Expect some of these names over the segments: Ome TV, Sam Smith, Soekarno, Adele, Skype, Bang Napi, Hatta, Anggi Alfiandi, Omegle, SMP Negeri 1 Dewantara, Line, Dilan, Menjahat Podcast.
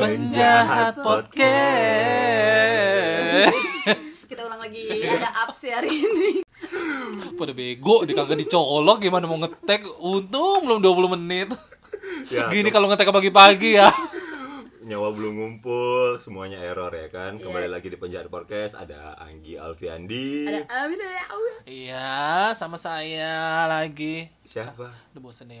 Menjahat Podcast. Kita ulang lagi, ada ups ya hari ini. Pada bego, dikagak dicolok, gimana mau ngetek. Untung belum 20 menit ya, gini kalau ngetek pagi-pagi ya. Nyawa belum ngumpul, semuanya error ya kan. Kembali lagi di Penjahat Podcast, ada Anggi Alfiandi, ada Amina ya. Iya, sama saya lagi. Siapa? Udah bosen ya.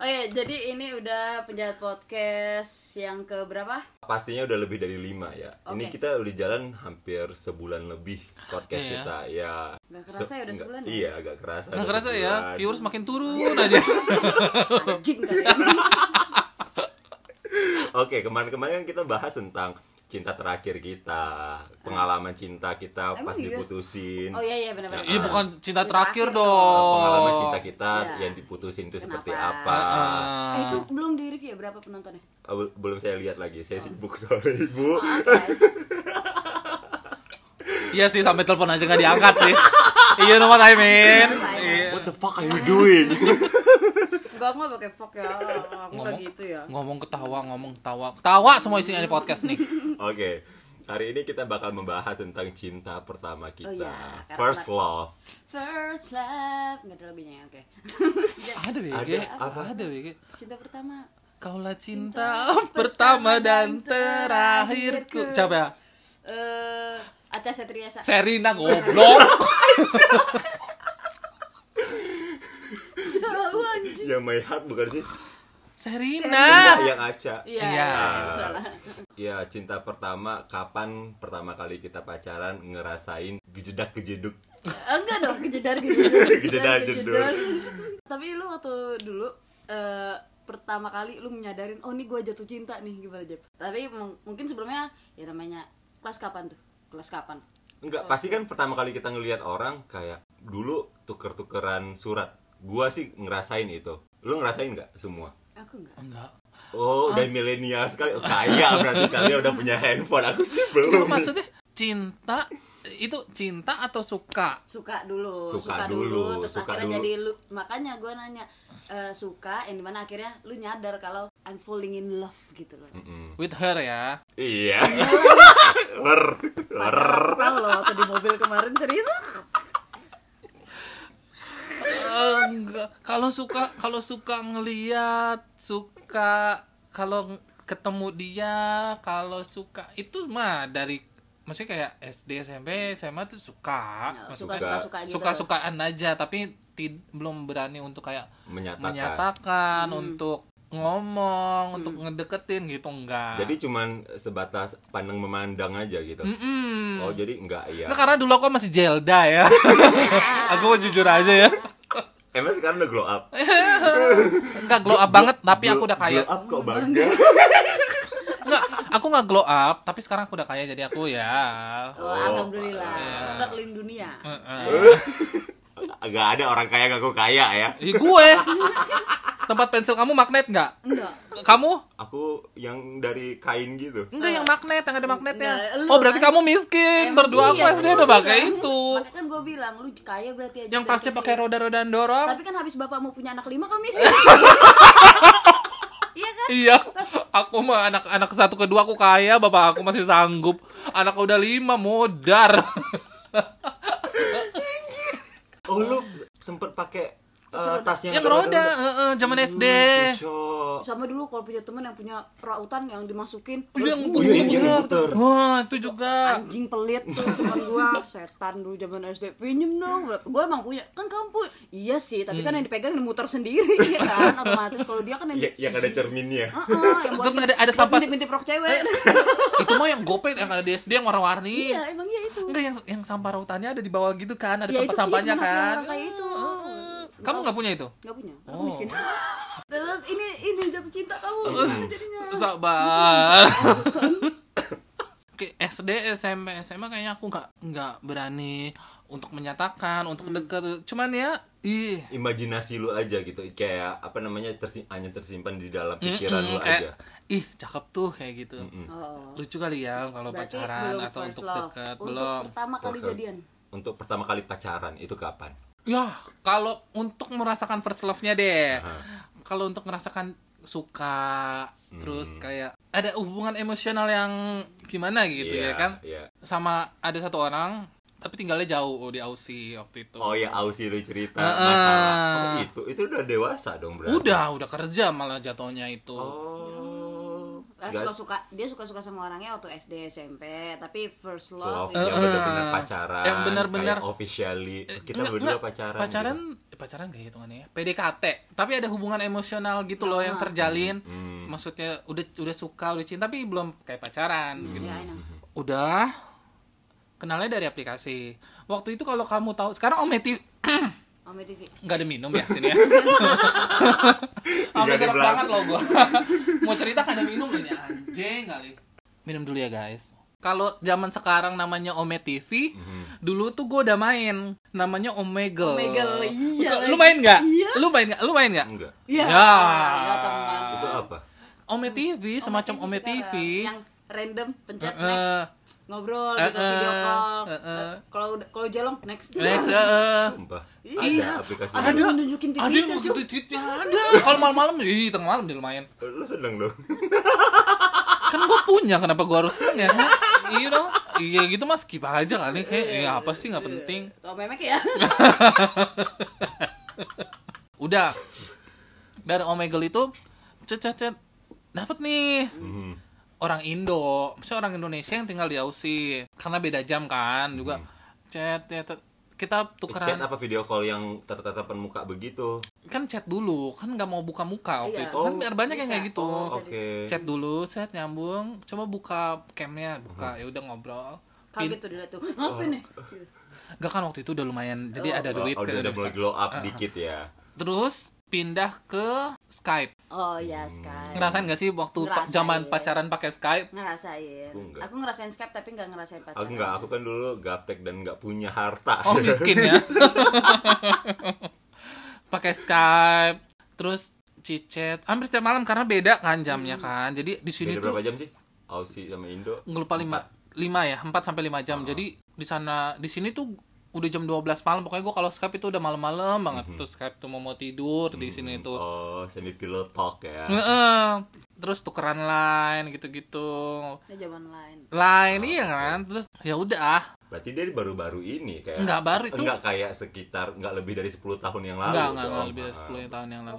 Oke, jadi ini udah Penjahat Podcast yang ke berapa? Pastinya udah lebih dari 5 ya. Okay. Ini kita udah jalan hampir sebulan lebih podcast kita ya. Gak kerasa ya udah sebulan ya? Iya, gak kerasa. Gak kerasa ya, viewers makin turun aja. Anjing kalian. Oke, kemarin-kemarin kita bahas tentang cinta terakhir kita, pengalaman cinta kita. Emang pas iya? Diputusin. Oh iya, benar-benar. Ini bukan cinta terakhir dong. Pengalaman cinta kita yang diputusin itu seperti apa? Itu belum di-review ya, berapa penontonnya? Belum saya lihat lagi, saya sibuk sore ibu. Iya sih, sampai telepon aja nggak diangkat sih. You know what I mean? What the fuck are you doing? Enggak, aku gak pakai fuck ya, aku gak gitu ya. Ngomong ketawa semua isinya di podcast nih. Oke, hari ini kita bakal membahas tentang cinta pertama kita. First love. Gak ada lagunya ya, oke. Ada BG. Cinta pertama. Kaulah cinta pertama dan terakhirku. Siapa ya? Aca Setriasa. Serina goblok. Yang My Heart bukan sih? Serina yang Aca. Iya, cinta pertama. Kapan pertama kali kita pacaran ngerasain gejedak-gejeduk? Enggak dong, gejedar-gejeduk. Tapi lu waktu dulu pertama kali lu menyadarin, oh ini gue jatuh cinta nih, gimana Jep? Tapi mungkin sebelumnya ya namanya kelas kapan? Enggak, pasti kan pertama kali kita ngelihat orang kayak dulu tuker-tukeran surat. Gua sih ngerasain itu. Lu ngerasain gak semua? Aku enggak. Oh, udah milenial sekali. Kaya berarti kalian udah punya handphone. Aku sih belum. Maksudnya cinta itu cinta atau suka? Suka dulu. Terus suka akhirnya dulu. Jadi lu, makanya gua nanya suka yang dimana akhirnya lu nyadar kalau I'm falling in love gitu loh. With her ya. Iya. Her. Tahu loh waktu di mobil kemarin cerita. Enggak, kalau suka ngelihat, suka kalau ketemu dia, kalau suka itu mah dari maksudnya kayak SD, SMP, SMA tuh suka-sukaan aja, tapi belum berani untuk kayak menyatakan untuk ngomong, untuk ngedeketin gitu, enggak. Jadi cuman sebatas pandang memandang aja gitu. Oh, jadi enggak ya. Nah, karena dulu aku masih jelda ya. Aku mau jujur aja ya. Emang sekarang udah glow up? Enggak glow up banget, tapi aku udah kaya. Glow up kok bangga. Enggak, aku gak glow up, tapi sekarang aku udah kaya, jadi aku ya. Oh, alhamdulillah. Udah keliling dunia. Gak ada orang kaya ngaku kaya ya. Gue. Tempat pensil kamu magnet nggak? Enggak. Kamu? Aku yang dari kain gitu. Enggak, yang magnet, yang ada magnetnya. Enggak, oh berarti kamu miskin. Berdua aku SD udah pakai itu. Makanya kan gue bilang lu kaya berarti aja. Yang pasti pakai roda-rodaan dorong. Tapi kan habis bapakmu punya anak 5 kamu miskin. Iya kan? Iya. Aku mah anak satu kedua aku kaya, bapak aku masih sanggup. Anak udah 5 modar. Oh lu sempet pakai tasnya yang roda, zaman SD. Sama dulu kalau punya teman yang punya perautan yang dimasukin. Yang puter. Wah, itu juga. Anjing pelit tuh teman gua, setan dulu zaman SD. Pinjem dong. Gua emang punya. Kan kampus. Iya sih, tapi kan yang dipegang dimuter sendiri kan otomatis. Kalau dia kan yang ada cerminnya. Terus ada sampah. Ngintip-ngintip rok cewek. Itu mah yang gopet yang ada di SD yang warna-warni. Iya, emang iya itu. Enggak, yang sampah rautannya ada di bawah gitu kan, ada tempat sampahnya kan. Kayak itu. Kamu nggak punya itu? Nggak punya, aku miskin. Terus ini jatuh cinta kamu, jadinya. Sabar. Oke, SD, SMP, SMA kayaknya aku nggak berani untuk menyatakan, untuk deket. Cuman ya, imajinasi lu aja gitu, kayak apa namanya hanya tersimpan di dalam pikiran lu aja. Ih, cakep tuh kayak gitu. Lucu kali ya kalau pacaran atau untuk deket. Belum. Untuk pertama kali pacaran itu kapan? Ya, kalau untuk merasakan first love-nya deh. Kalau untuk merasakan suka, terus kayak ada hubungan emosional yang gimana gitu, ya kan? Sama ada satu orang tapi tinggalnya jauh di Aussie waktu itu. Oh ya, Aussie lu cerita masalah. Oh gitu. Itu udah dewasa dong berarti. Udah kerja malah jatuhnya itu. Oh. Dia suka-suka sama orangnya waktu SD, SMP, tapi first love yang benar-benar pacaran. Yang benar-benar officially kita berdua pacaran. Pacaran kayak hitungannya ya. PDKT, tapi ada hubungan emosional gitu loh yang terjalin. Maksudnya udah suka, udah cinta tapi belum kayak pacaran gitu. Ya, udah kenalnya dari aplikasi. Waktu itu kalau kamu tahu, sekarang Ome TV. Ome TV. Enggak ada minum ya sini ya. Ome serap banget loh gua. Mau cerita kan ada minum ini anjing kali. Minum dulu ya guys. Kalau zaman sekarang namanya Ome TV, dulu tuh gua udah main. Namanya Omegle. Omegle. Iya. Lu main enggak? Lu main enggak? Enggak. Iya. Enggak teman. Itu apa? Ome TV, semacam Ome TV. Yang random pencet next. Ngobrol di video call. Kalau jalan next. Iya, aplikasi ada nunjukin titik-titik. Ada. Kalau malam-malam, tengah malam dia lumayan. Lu sedang dong. Kan gue punya, kenapa gue harus enggak? Iya dong. Iya gitu mas, skip aja kali kayak apa sih enggak penting. Kok memek ya? Udah. Dari Omegle itu cet dapat nih. Orang Indo, maksudnya orang Indonesia yang tinggal di Aussie, karena beda jam kan juga. Chat kita tukeran. Chat apa video call yang tatapan muka begitu? Kan chat dulu, kan nggak mau buka muka waktu itu. Kan banyak yang kayak gitu. Chat dulu, chat nyambung, coba buka camnya, ya udah ngobrol. Kaget tuh dia tuh, apa nih? Gak kan waktu itu udah lumayan, jadi ada duit. Udah mulai glow up dikit ya. Terus pindah ke Skype. Oh ya, Skype. Ngerasain gak sih waktu zaman pacaran pakai Skype? Ngerasain. Aku ngerasain Skype tapi gak ngerasain pacaran. Aku kan dulu gaptek dan gak punya harta. Oh miskin ya. Pakai Skype, terus cicet. Hampir setiap malam karena beda kan jamnya kan. Jadi di sini tuh berapa jam sih? Aussie sama Indo. Ngelupa 4 sampai 5 jam. Jadi di sana di sini tuh udah jam 12 malam, pokoknya gue kalau Skype itu udah malam-malam banget. Terus Skype tuh mau tidur di sini tuh. Oh, semi pillow talk ya. Terus tukeran line gitu-gitu. Ya zaman Line iya kan. Terus ya udah. Berarti dia baru-baru ini kayak. Enggak baru itu. Enggak kayak sekitar enggak lebih dari 10 tahun yang lalu. Enggak lebih dari 10 tahun yang lalu.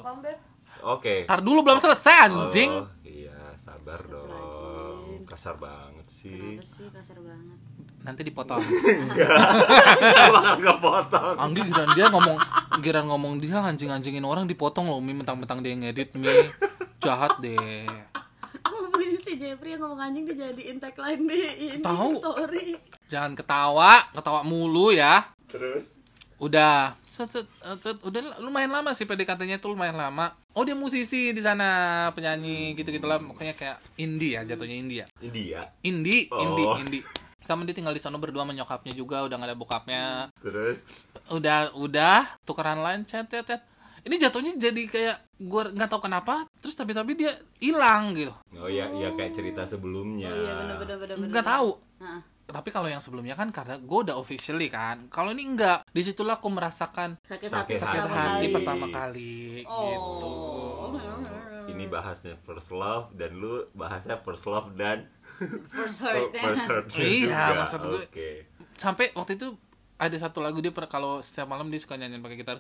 Oke. Ntar dulu belum selesai anjing. Oh, iya, sabar dong. Kasar banget sih. Kenapa sih kasar banget? Nanti dipotong. Enggak potong. Anggi giran ngomong dia anjing-anjingin orang dipotong loh, Mi, mentang-mentang dia ngedit, Mi. Jahat deh. Ngomongin si Jeffrey yang ngomong anjing dijadiin tagline deh ini story. Jangan ketawa mulu ya. Terus udah udah lumayan lama sih PDKT-nya tuh lumayan lama. Oh dia musisi di sana, penyanyi gitu-gitulah, pokoknya kayak indie ya, jatuhnya indie ya. Indie. Sama dia tinggal di sana berdua sama nyokapnya juga, udah gak ada bokapnya. Terus? Udah, tukeran line, chat. Ini jatuhnya jadi kayak, gue gak tahu kenapa, terus tapi dia hilang gitu. Oh iya, kayak cerita sebelumnya. Oh iya, bener-bener. Gak tahu. Tapi kalau yang sebelumnya kan, karena gue udah officially kan. Kalau ini enggak, disitulah aku merasakan sakit hati pertama kali gitu. Ini bahasnya first love, dan lu bahasnya first love dan First hurt. Iya, maksud gue. Okay. Sampai waktu itu ada satu lagu dia kalau setiap malam dia suka nyanyiin pakai gitar.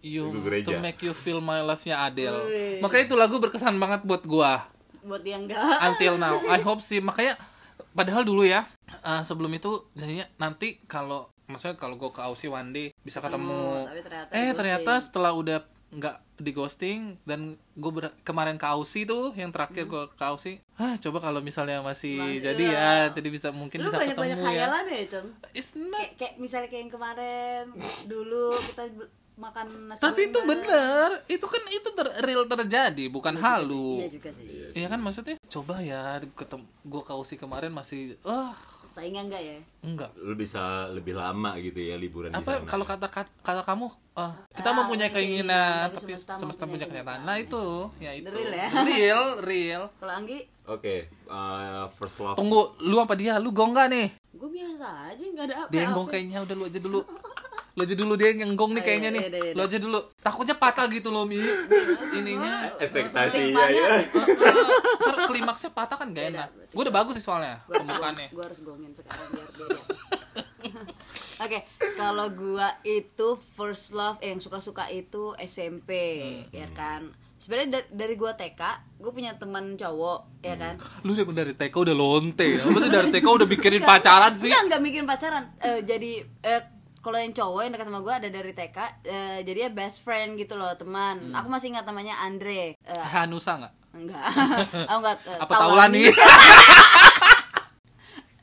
You to make you feel my love-nya Adele. Makanya itu lagu berkesan banget buat gua. Buat dia enggak. Until now. I hope sih. Makanya padahal dulu ya, sebelum itu jadinya nanti kalau maksudnya kalau gua ke Aussie one day bisa ketemu. Ternyata setelah udah enggak di ghosting dan gue kemarin ke Aussie tuh yang terakhir gue ke Aussie, coba kalau misalnya masih jadi ya jadi bisa mungkin lu bisa ketemu ya. Lu banyak khayalan ya Cong. Kayak misalnya kayak yang kemarin dulu kita makan nasi. Tapi itu bener, itu kan itu real terjadi bukan halu. Iya juga sih. Iya kan maksudnya coba ya ketemu gue ke Aussie kemarin masih saingan enggak ya? Enggak. Lu bisa lebih lama gitu ya liburan di sana. Apa kalau kata kamu kita mempunyai keinginan tapi semesta punya kenyataan. Nah itu, ya itu. Real. Kalau Anggi? Oke, first love. Tunggu, lu apa dia? Lu gong enggak nih? Gue biasa aja, enggak ada apa-apa. Dia yang gong kayaknya udah lu aja dulu. Lo aja dulu, dia nyenggong nih kayaknya nih. Lo aja dulu. Takutnya patah gitu loh, Mi. Ininya ekspektasi ya. Ntar klimaksnya patah kan gak enak. Gue udah bagus sih soalnya pembukaannya. Gue harus gongin sekarang biar dia di atas. Oke, kalau gue itu first love yang suka-suka itu SMP, ya kan. Sebenarnya dari gue TK, gue punya teman cowok, ya kan. Lu dari TK udah lonte, lu tuh dari TK udah mikirin pacaran sih? Enggak mikirin pacaran. Kalau yang cowok yang dekat sama gue ada dari TK, jadinya best friend gitu loh, teman. Aku masih ingat namanya Andre. Hanusa nggak? Enggak. Aku nggak. Apa taulan nih?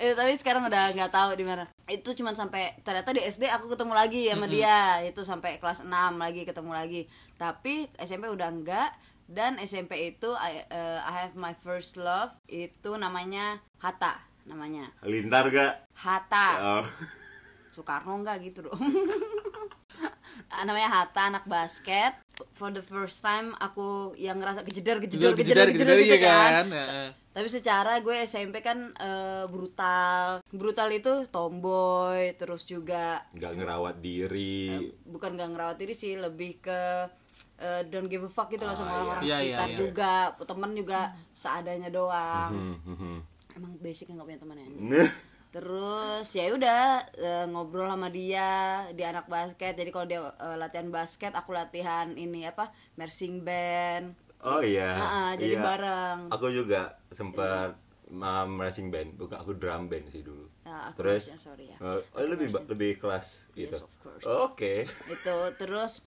Tapi sekarang udah nggak tahu di mana. Itu cuma sampai ternyata di SD aku ketemu lagi sama dia. Itu sampai kelas 6 lagi ketemu lagi. Tapi SMP udah enggak. Dan SMP itu I have my first love, itu namanya Hatta namanya. Lintar gak? Hatta. Oh. Soekarno enggak gitu dong. Namanya Hatta, anak basket. For the first time aku yang ngerasa kejedor gitu kan. Tapi secara gue SMP kan brutal itu tomboy, terus juga nggak ngerawat diri. Bukan nggak ngerawat diri sih, lebih ke don't give a fuck gitu loh sama orang-orang sekitar juga. Temen juga seadanya doang. Emang basicnya nggak punya temennya. Terus ya udah ngobrol sama dia anak basket. Jadi kalau dia latihan basket, aku latihan ini apa? Marching band. Oh iya. Jadi bareng. Aku juga sempat marching band. Bukan, aku drum band sih dulu. Aku terus lebih kelas gitu. Yes, of course. Oke. Itu terus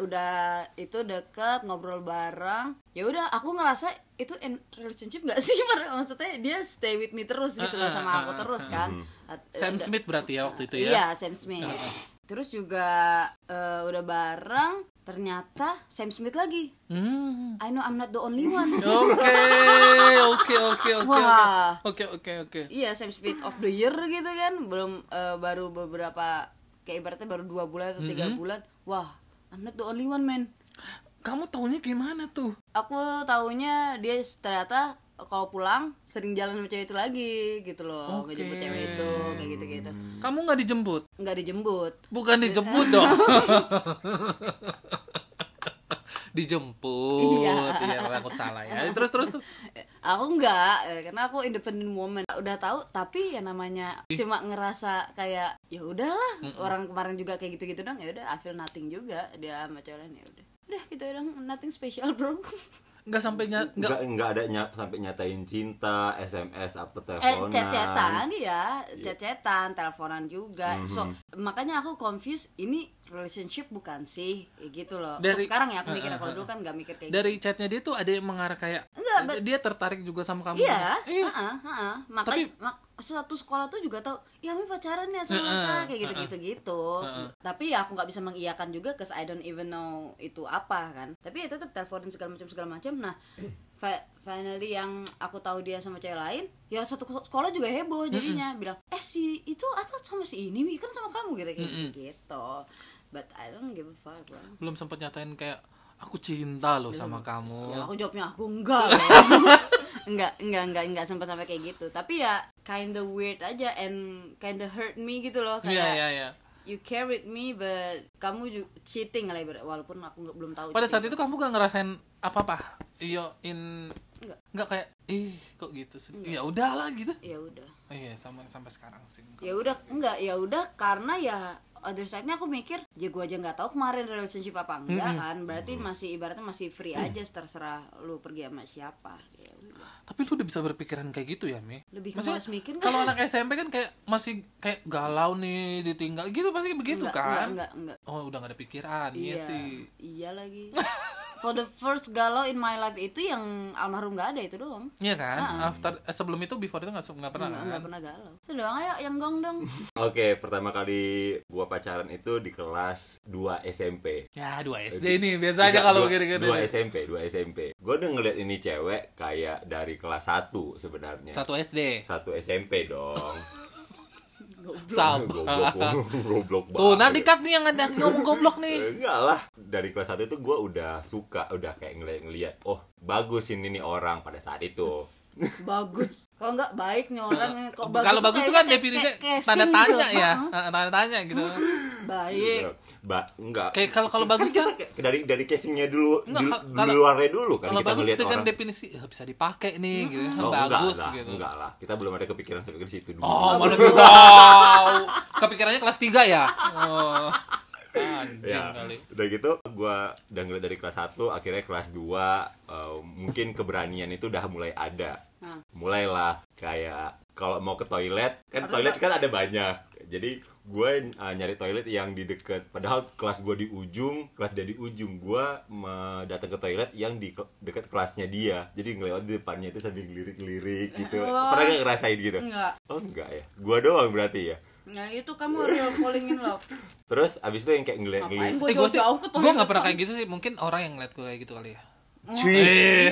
udah itu deket, ngobrol bareng. Ya udah, aku ngerasa itu relationship nggak sih, maksudnya dia stay with me terus gitu loh sama aku terus kan. Sam Smith berarti ya waktu itu ya. Iya, Sam Smith. Terus juga udah bareng, ternyata Sam Smith lagi. I know I'm not the only one. Oke. Iya, Sam Smith of the year gitu kan. Belum baru beberapa, kayak ibaratnya baru 2 bulan atau 3 bulan. Wah, I'm not the only one, man. Kamu taunya gimana tuh? Aku taunya dia ternyata kalau pulang sering jalan sama cewek itu lagi gitu loh. Ngejemput cewek itu kayak gitu-gitu. Kamu gak dijemput? Gak dijemput. Bukan dijemput dong. Dijemput, iya takut salah ya. Terus aku enggak, karena aku independent woman. Udah tahu, tapi ya namanya cuma ngerasa kayak ya udahlah. Orang kemarin juga kayak gitu-gitu dong. Ya udah, I feel nothing juga dia sama cewek ini. Udah gitu dong, nothing special, bro. Enggak sampai sampai nyatain cinta, SMS atau teleponan. Chat-chatan, teleponan juga. So, makanya aku confused, ini relationship bukan sih? Gitu loh. Untuk sekarang ya aku mikir, kalau dulu kan enggak mikir kayak dari gitu. Dari chatnya dia tuh ada yang mengarah kayak enggak, dia tertarik juga sama kamu. Iya, makanya satu sekolah tuh juga tahu, ya kami pacaran ya sama mereka kayak gitu-gitu. Tapi ya aku nggak bisa mengiyakan juga, cause I don't even know itu apa kan. Tapi ya tetap teleponin segala macam. Nah, finally yang aku tahu dia sama cewek lain, ya satu sekolah juga heboh jadinya, bilang si itu atau sama si ini kan sama kamu gitu. But I don't give a fuck. Belum sempat nyatain kayak aku cinta loh sama kamu. Ya aku jawabnya aku enggak. Enggak sempat sampai kayak gitu. Tapi ya kinda weird aja and kinda hurt me gitu loh, kayak you carried me but kamu cheating lah, walaupun aku belum tahu. Pada saat itu kamu gak ngerasain apa-apa? Enggak kayak kok gitu. Ya udahlah gitu. Ya udah. Iya, sampai sekarang sih. Ya udah, karena ya other side-nya aku mikir, ya gue aja nggak tahu kemarin relationship apa enggak kan, berarti masih ibaratnya masih free aja, terserah lu pergi sama siapa. Ya. Tapi lu udah bisa berpikiran kayak gitu ya, Mi? Lebih kemas mikir. Kalau anak SMP kan kayak masih kayak galau nih ditinggal, gitu pasti begitu kan? Enggak. Oh udah nggak ada pikiran, iya sih. Iya lagi. For the first galau in my life itu yang almarhum nggak ada itu doang. Iya kan? Sebelum itu, before itu nggak pernah. Nggak pernah galau. Itu doang, ayo yang gong dong. Oke, pertama kali gua pacaran itu di kelas 2 SMP. Ya 2 SD nih biasanya kalau gini-gini. 2 SMP. Gua udah ngeliat ini cewek kayak dari kelas 1 sebenarnya. 1 SD. 1 SMP dong. Goblok banget. Tuh, nanti cut nih yang ada ngomong goblok nih. Enggak lah. Dari kelas 1 itu gue udah suka, udah kayak ngeliat, oh bagus ini nih orang pada saat itu. Bagus. Kalau enggak baik nih orang. Kalau bagus itu kan definisinya tanda tanya gitu. baik. Enggak. Kayak kalau bagus kan dari casingnya dulu, di luarnya dulu kan kita ngelihat orang. Kalau bagus itu kan definisi bisa dipakai nih gitu. Bagus enggak gitu. Enggak lah. Kita belum ada kepikiran sampai ke situ dulu. Oh, mana kita tahu. Kepikirannya kelas 3 ya. Oh. Anjing ya, kali. Udah gitu gue udah ngeliat dari kelas 1 akhirnya kelas 2 mungkin keberanian itu udah mulai ada. Mulailah kayak kalau mau ke toilet kan toilet kan ada banyak. Jadi gue nyari toilet yang di deket. Padahal kelas gue di ujung, kelas dia di ujung. Gue datang ke toilet yang di deket kelasnya dia. Jadi ngelewat di depannya itu sambil ngelirik-ngelirik gitu. Oh, pernah gak ngerasain gitu? Enggak. Oh enggak ya? Gue doang berarti ya? Nah itu kamu real calling in love. Terus abis itu yang kayak ngeliat-ngeliat gue gak pernah kayak gitu sih. Mungkin orang yang ngeliat gue kayak gitu kali ya. Cuy.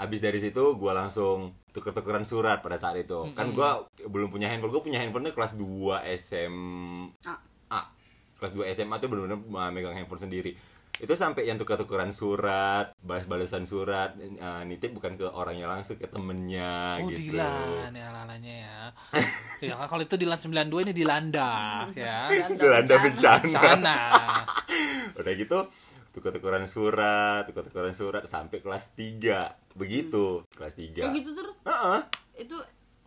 Abis dari situ gue langsung tuker-tukeran surat pada saat itu. Kan gue belum punya handphone. Gue punya handphonenya kelas 2 SMA. Kelas 2 SMA tuh bener-bener megang handphone sendiri. Itu sampai yang tuker-tukeran surat, balas-balasan surat, nitip bukan ke orangnya langsung, ke temennya gitu. Oh Dilan, ya lananya ya. Ya kalau itu Dilan 92 ini Dilanda ya. Dilanda bencana. Udah gitu, tuker-tukeran surat sampai kelas 3. Begitu, kelas 3. Begitu terus? Itu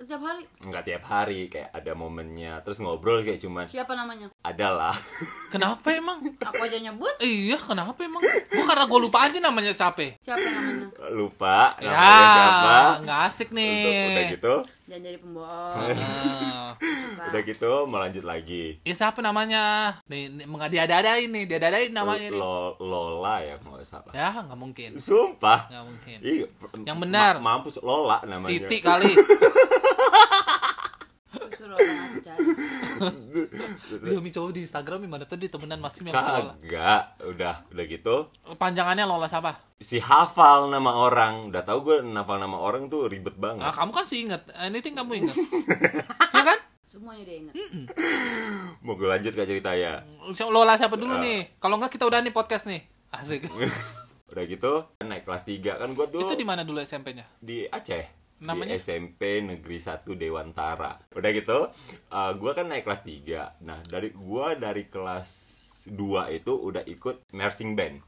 tiap hari? Enggak tiap hari, kayak ada momennya. Terus ngobrol kayak cuman siapa namanya? Adalah. Kenapa emang? Aku aja nyebut? Iya, kenapa emang? Gue karena gue lupa aja namanya siapa. Siapa namanya? Lupa namanya ya, siapa. Gak asik nih. Udah gitu jangan jadi pembohong. Udah gitu melanjut lagi. Ya siapa namanya? Nih diadadain nih, diadadain namanya nih. Lola ya kalau gak salah. Ya gak mungkin. Sumpah gak mungkin. Iya, yang benar mampus Lola namanya. Siti kali. Dia mi cowok di Instagram mana tuh dia temenan masih yang salah. Enggak, udah gitu. Panjangannya Lola siapa? Si hafal nama orang. Udah tahu gue hafal nama orang tuh ribet banget. Nah, kamu kan sih inget. Anything kamu inget. Ya kan? Semuanya dia inget. Mau gue lanjut gak cerita ya? Lola siapa dulu nih? Kalau enggak kita udah nih podcast nih. Asik. Udah gitu naik kelas 3 kan gue tuh. Itu di mana dulu SMP-nya? Di Aceh. Namanya? Di SMP Negeri 1 Dewantara. Udah gitu, gue kan naik kelas 3. Nah, dari kelas 2 itu udah ikut marching band.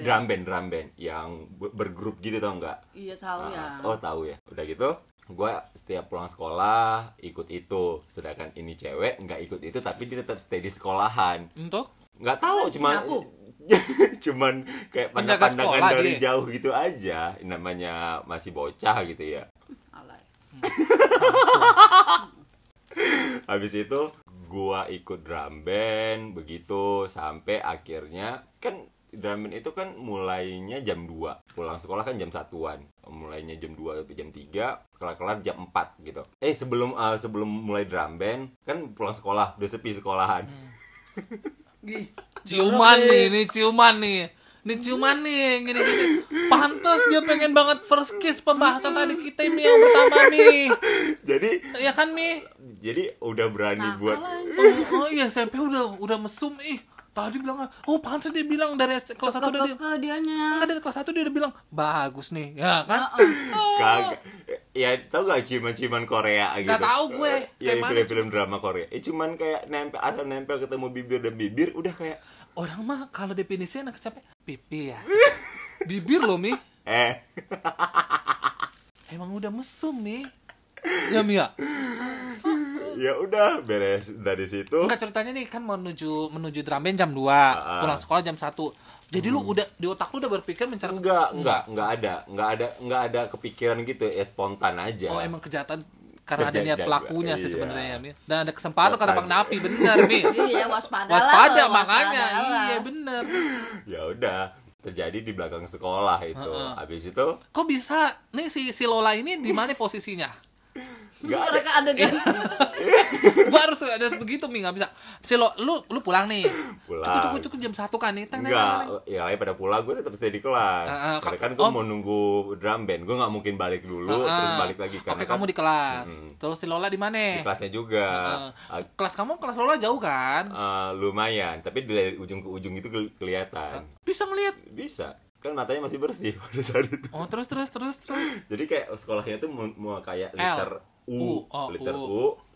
Drum band. Yang bergrup gitu tau gak? Iya tahu ya. Oh tahu ya. Udah gitu, gue setiap pulang sekolah ikut itu. Sedangkan ini cewek gak ikut itu, tapi dia tetap stay di sekolahan. Untuk? Gak tahu, cuma cuman kayak pandang-pandangan dari jauh gitu aja, namanya masih bocah gitu ya. Habis itu gua ikut drum band begitu sampai akhirnya kan drum band itu kan mulainya jam 2. Pulang sekolah kan jam 1-an. Mulainya jam 2 atau jam 3, kelar-kelar jam 4 gitu. Sebelum mulai drum band kan pulang sekolah udah sepi sekolahan. Ciuman nih, gini-gini. Pantas dia pengen banget first kiss pembahasan tadi kita ini yang pertama nih. Jadi, ya kan Mi? Jadi udah berani nah, buat. Oh iya, SMP udah mesum ih. Tadi bilang, oh pantas dia bilang dari kelas 1 udah dia. Enggak dari kelas 1 dia udah bilang, bagus nih. Ya kan? Kagak. Ya tau gak ciuman-ciuman Korea gitu. Gak tau gue. Ya film-film drama Korea. Cuman kayak nempel asal nempel ketemu bibir dan bibir udah kayak orang mah kalau definisi anak capek pipi ya. Bibir loh Mi. Emang udah mesum Mi. Ya Mi ya. Ya udah beres dari situ. Enggak ceritanya nih kan menuju drum band jam 2, pulang sekolah jam 1. Jadi lu udah di otak lu udah berpikir mencari enggak ada kepikiran gitu ya, spontan aja. Oh emang kejahatan karena ada niat pelakunya sih sebenarnya Mi. Dan ada kesempatan karena Bang Napi benar Mi. Iya waspada makanya. Iya benar. Ya udah terjadi di belakang sekolah itu. Habis itu kok bisa nih si Lola ini di mana posisinya? Mereka ada kan? Gue harus ada begitu Mi, nggak bisa. Lu pulang nih. Cukup jam 1 kan nih. Enggak, ya pada pulang gue tetap stay di kelas. Karena kan gue mau nunggu drum band, gue nggak mungkin balik dulu terus balik lagi. Oke, kamu di kelas. Terus si Lola di mana? Di kelasnya juga. Kelas kamu kelas Lola jauh kan? Lumayan, tapi dari ujung ke ujung itu kelihatan. Bisa ngeliat? Bisa. Kan matanya masih bersih pada saat itu. Oh terus. Jadi kayak sekolahnya tuh mau kayak liter U.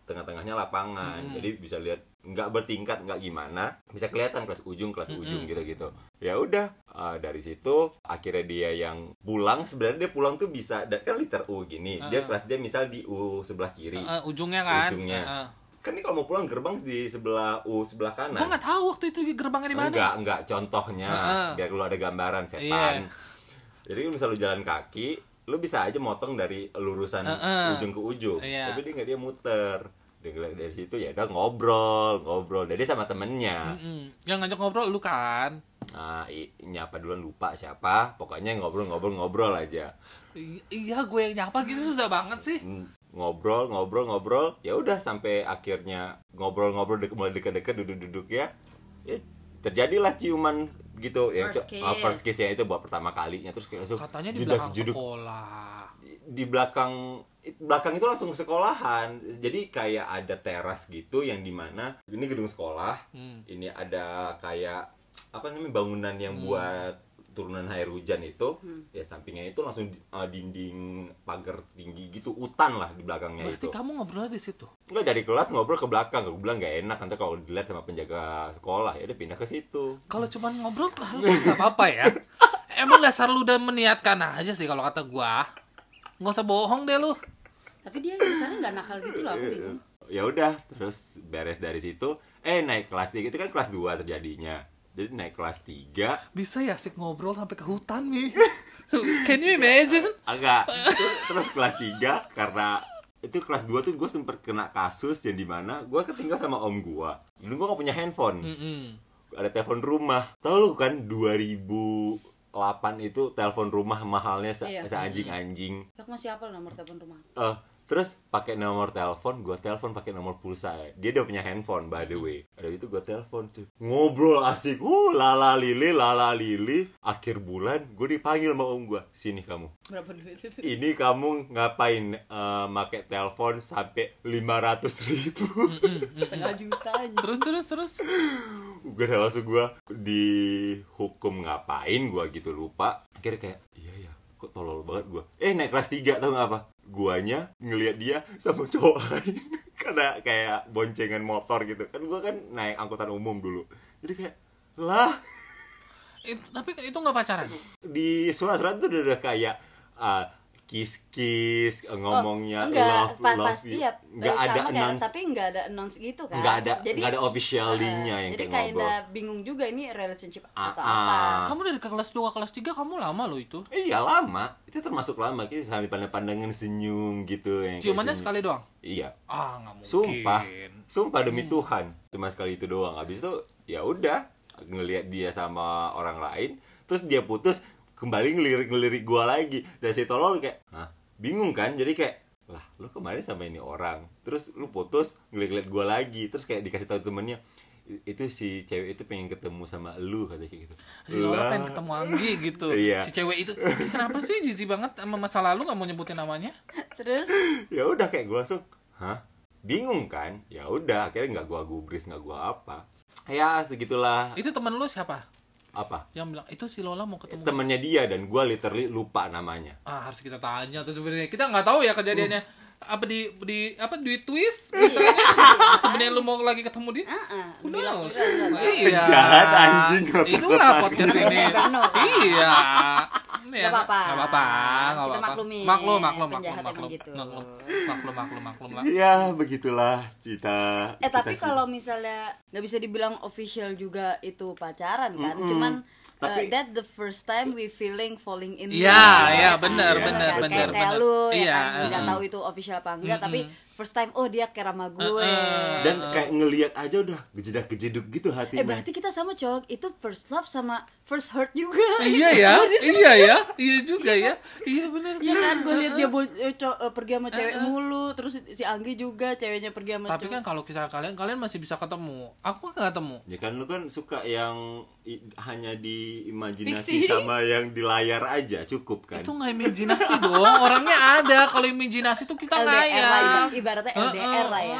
tengah-tengahnya lapangan. Jadi bisa lihat, nggak bertingkat, nggak gimana, bisa kelihatan kelas ujung, kelas ujung gitu-gitu. Ya udah, dari situ akhirnya dia yang pulang. Sebenarnya dia pulang tuh bisa, kan liter U gini. Dia kelas dia misal di U sebelah kiri. Ujungnya kan. Ujungnya. Kan ini kalau mau pulang gerbang di sebelah U sebelah kanan. Gua nggak tahu waktu itu gerbangnya di mana. Enggak contohnya. Biar lu ada gambaran setan. Yeah. Jadi misalnya lu jalan kaki, lu bisa aja motong dari lurusan ujung ke ujung. Yeah. Tapi dia nggak, dia muter. Dari situ ya udah ngobrol. Jadi sama temennya. Yang ngajak ngobrol lu kan. Nah, nyapa duluan lupa siapa. Pokoknya ngobrol aja. Iya, gue yang nyapa gitu susah banget sih. Ngobrol, ya udah sampai akhirnya ngobrol mulai deket-deket, duduk-duduk ya terjadilah ciuman gitu. First kiss ya, itu buat pertama kalinya. Terus kayak langsung katanya di belakang sekolah, di belakang itu langsung sekolahan. Jadi kayak ada teras gitu yang dimana ini gedung sekolah, ini ada kayak apa namanya bangunan yang buat turunan air hujan itu, ya sampingnya itu langsung dinding pagar tinggi gitu, hutan lah di belakangnya. Berarti itu. Berarti kamu ngobrol di situ? Enggak, dari kelas ngobrol ke belakang. Gue bilang nggak enak nanti kalau dilihat sama penjaga sekolah, ya udah pindah ke situ. Kalau cuma ngobrol harusnya nggak apa-apa ya. Emang dasar lu udah meniatkan aja sih kalau kata gua. Nggak usah bohong deh lu. Tapi dia misalnya nggak nakal gitu loh, aku bingung. Ya udah, terus beres dari situ. Naik kelas 3 itu kan kelas 2 terjadinya. Jadi naik kelas 3 bisa ya asik ngobrol sampai ke hutan nih. Can you imagine? Agak. Terus kelas 3, karena itu kelas 2 tuh gue sempet kena kasus yang dimana gue ketinggal sama om gue. Dulu gue gak punya handphone. Ada telepon rumah. Tahu lu kan 2008 itu telepon rumah mahalnya se-anjing-anjing. Aku masih hafal nomor telepon rumah. Terus pakai nomor telepon, gue telepon pakai nomor pulsa. Dia udah punya handphone by the way. Ada itu gue telepon tuh. Ngobrol asik. Lala lili. Akhir bulan gue dipanggil sama om gue. Sini kamu. Berapa duit itu? Ini kamu ngapain pakai telepon sampai 500.000. Setengah juta. Terus. Gue langsung gue dihukum ngapain gue gitu lupa. Akhirnya kayak iya kok tolol banget gue. Naik kelas 3 tau gak apa? Guanya ngelihat dia sama cowok lain karena kayak boncengan motor gitu kan. Gua kan naik angkutan umum dulu, jadi kayak lah tapi itu nggak pacaran. Di surat-surat itu udah kayak kiss ngomongnya love ya, nggak ada announce, tapi nggak ada announce gitu kan, nggak ada officialnya yang jadi kayak ngobrol. Bingung juga ini relationship atau apa. Kamu dari kelas 2 ke kelas 3 kamu lama loh itu. Iya lama, itu termasuk lama. Kita sambil pandang-pandangan senyum gitu. Ciumannya sekali doang? Iya. Nggak mungkin. Sumpah demi Tuhan, cuma sekali itu doang. Abis itu ya udah ngelihat dia sama orang lain, terus dia putus. Kembali ngelirik-ngelirik gua lagi. Dan si tolol kayak, hah? Bingung kan? Jadi kayak, lah lu kemarin sama ini orang, terus lu putus ngelirik-ngelirik gua lagi. Terus kayak dikasih tahu temennya, itu si cewek itu pengen ketemu sama lu, katanya kayak gitu. Si tolol pengen ketemu Anggi gitu. Iya. Si cewek itu, kenapa sih jijik banget sama masa lalu, gak mau nyebutin namanya? Terus? Ya udah kayak gua langsung, hah? Bingung kan? Ya udah, akhirnya gak gua gubris, gak gua apa. Ya segitulah. Itu temen lu siapa? Apa? Yang bilang, itu si Lola mau ketemu temennya dia, dan gue literally lupa namanya. Harus kita tanya tuh sebenarnya. Kita nggak tahu ya kejadiannya. Apa di twist misalnya. Sebenarnya lu mau lagi ketemu dia? Udah. Iya. Penjahat anjing. Itulah podcast ini. Iya. Enggak apa-apa. Kita maklumi. Maklum lah. Iya, begitulah cita. Tapi kalau misalnya enggak bisa dibilang official juga itu pacaran kan. Cuman tapi that the first time we feeling falling in love. Iya, benar. Kayak lu ya kan enggak tahu itu official apa enggak, tapi first time dia care sama gue. Dan kayak ngelihat aja udah gejedak-gejeduk gitu hatinya. Berarti kita sama cowok itu first love sama first hurt juga. Iya juga ya. Iya benar sih. Kan gue lihat dia pergi sama cewek mulu, terus si Anggi juga ceweknya pergi sama. Tapi kan kalau kisah kalian masih bisa ketemu. Aku enggak ketemu. Ya kan lu kan suka yang hanya di imajinasi sama yang di layar aja cukup kan. Itu enggak imajinasi dong. Orangnya ada. Kalau imajinasi tuh kita kaya. Ibaratnya LDR lah ya.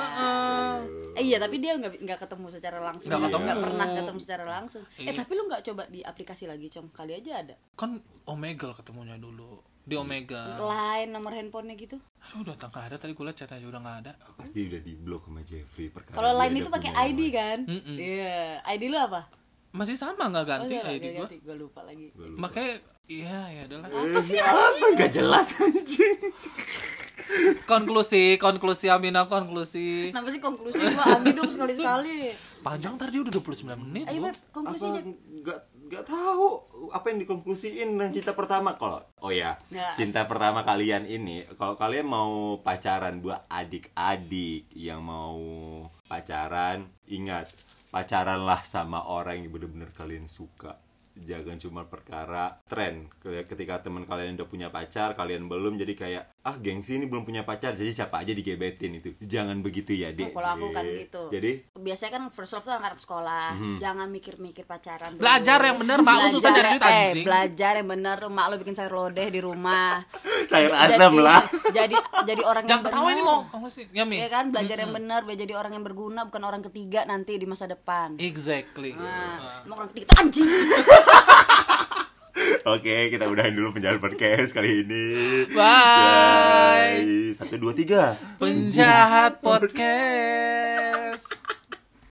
Iya, tapi dia nggak ketemu secara langsung. Nggak pernah ketemu secara langsung. Tapi lu nggak coba di aplikasi lagi, Cong? Kali aja ada. Kan Omegle ketemunya dulu. Di Omegle. Line, nomor handphonenya gitu. Aduh, datang gak ada. Tadi gue liat chatnya udah gak ada. Pasti udah di-block sama Jeffrey. Kalau Line itu pakai ID kan? Iya. ID lu apa? Masih sama, gak ganti ID gue. Gue lupa lagi. Makanya, iya, ya adalah. Apa sih anjing? Gak jelas anjing. Konklusi Amina, konklusi. Kenapa sih konklusi? Gua ambil dong sekali-sekali. Panjang ntar dia udah 29 menit. Ayo Beb, konklusinya. Gak tahu apa yang dikonklusiin dengan cinta pertama. Kalau cinta pertama kalian ini, kalau kalian mau pacaran buat adik-adik yang mau pacaran, ingat, pacaranlah sama orang yang benar-benar kalian suka. Jangan cuma perkara tren. Ketika teman kalian udah punya pacar, kalian belum, jadi kayak gengsi ini belum punya pacar, jadi siapa aja digebetin itu. Jangan begitu ya, Dek. Kalau aku kan gitu. Jadi biasanya kan first love tuh anak sekolah. Jangan mikir-mikir pacaran. Belajar yang benar, mak lu susah cari duit anjing. Belajar yang benar, mak lu bikin sayur lodeh di rumah. Sayur asam lah. Jadi orang yang benar. Jangan ketawa ini loh. Ya kan, belajar yang benar, biar jadi orang yang berguna, bukan orang ketiga nanti di masa depan. Exactly. Emang orang ketiga itu anjing. Oke, kita udahin dulu Penjahat Podcast kali ini. Bye. 1, 2, 3. Penjahat Podcast.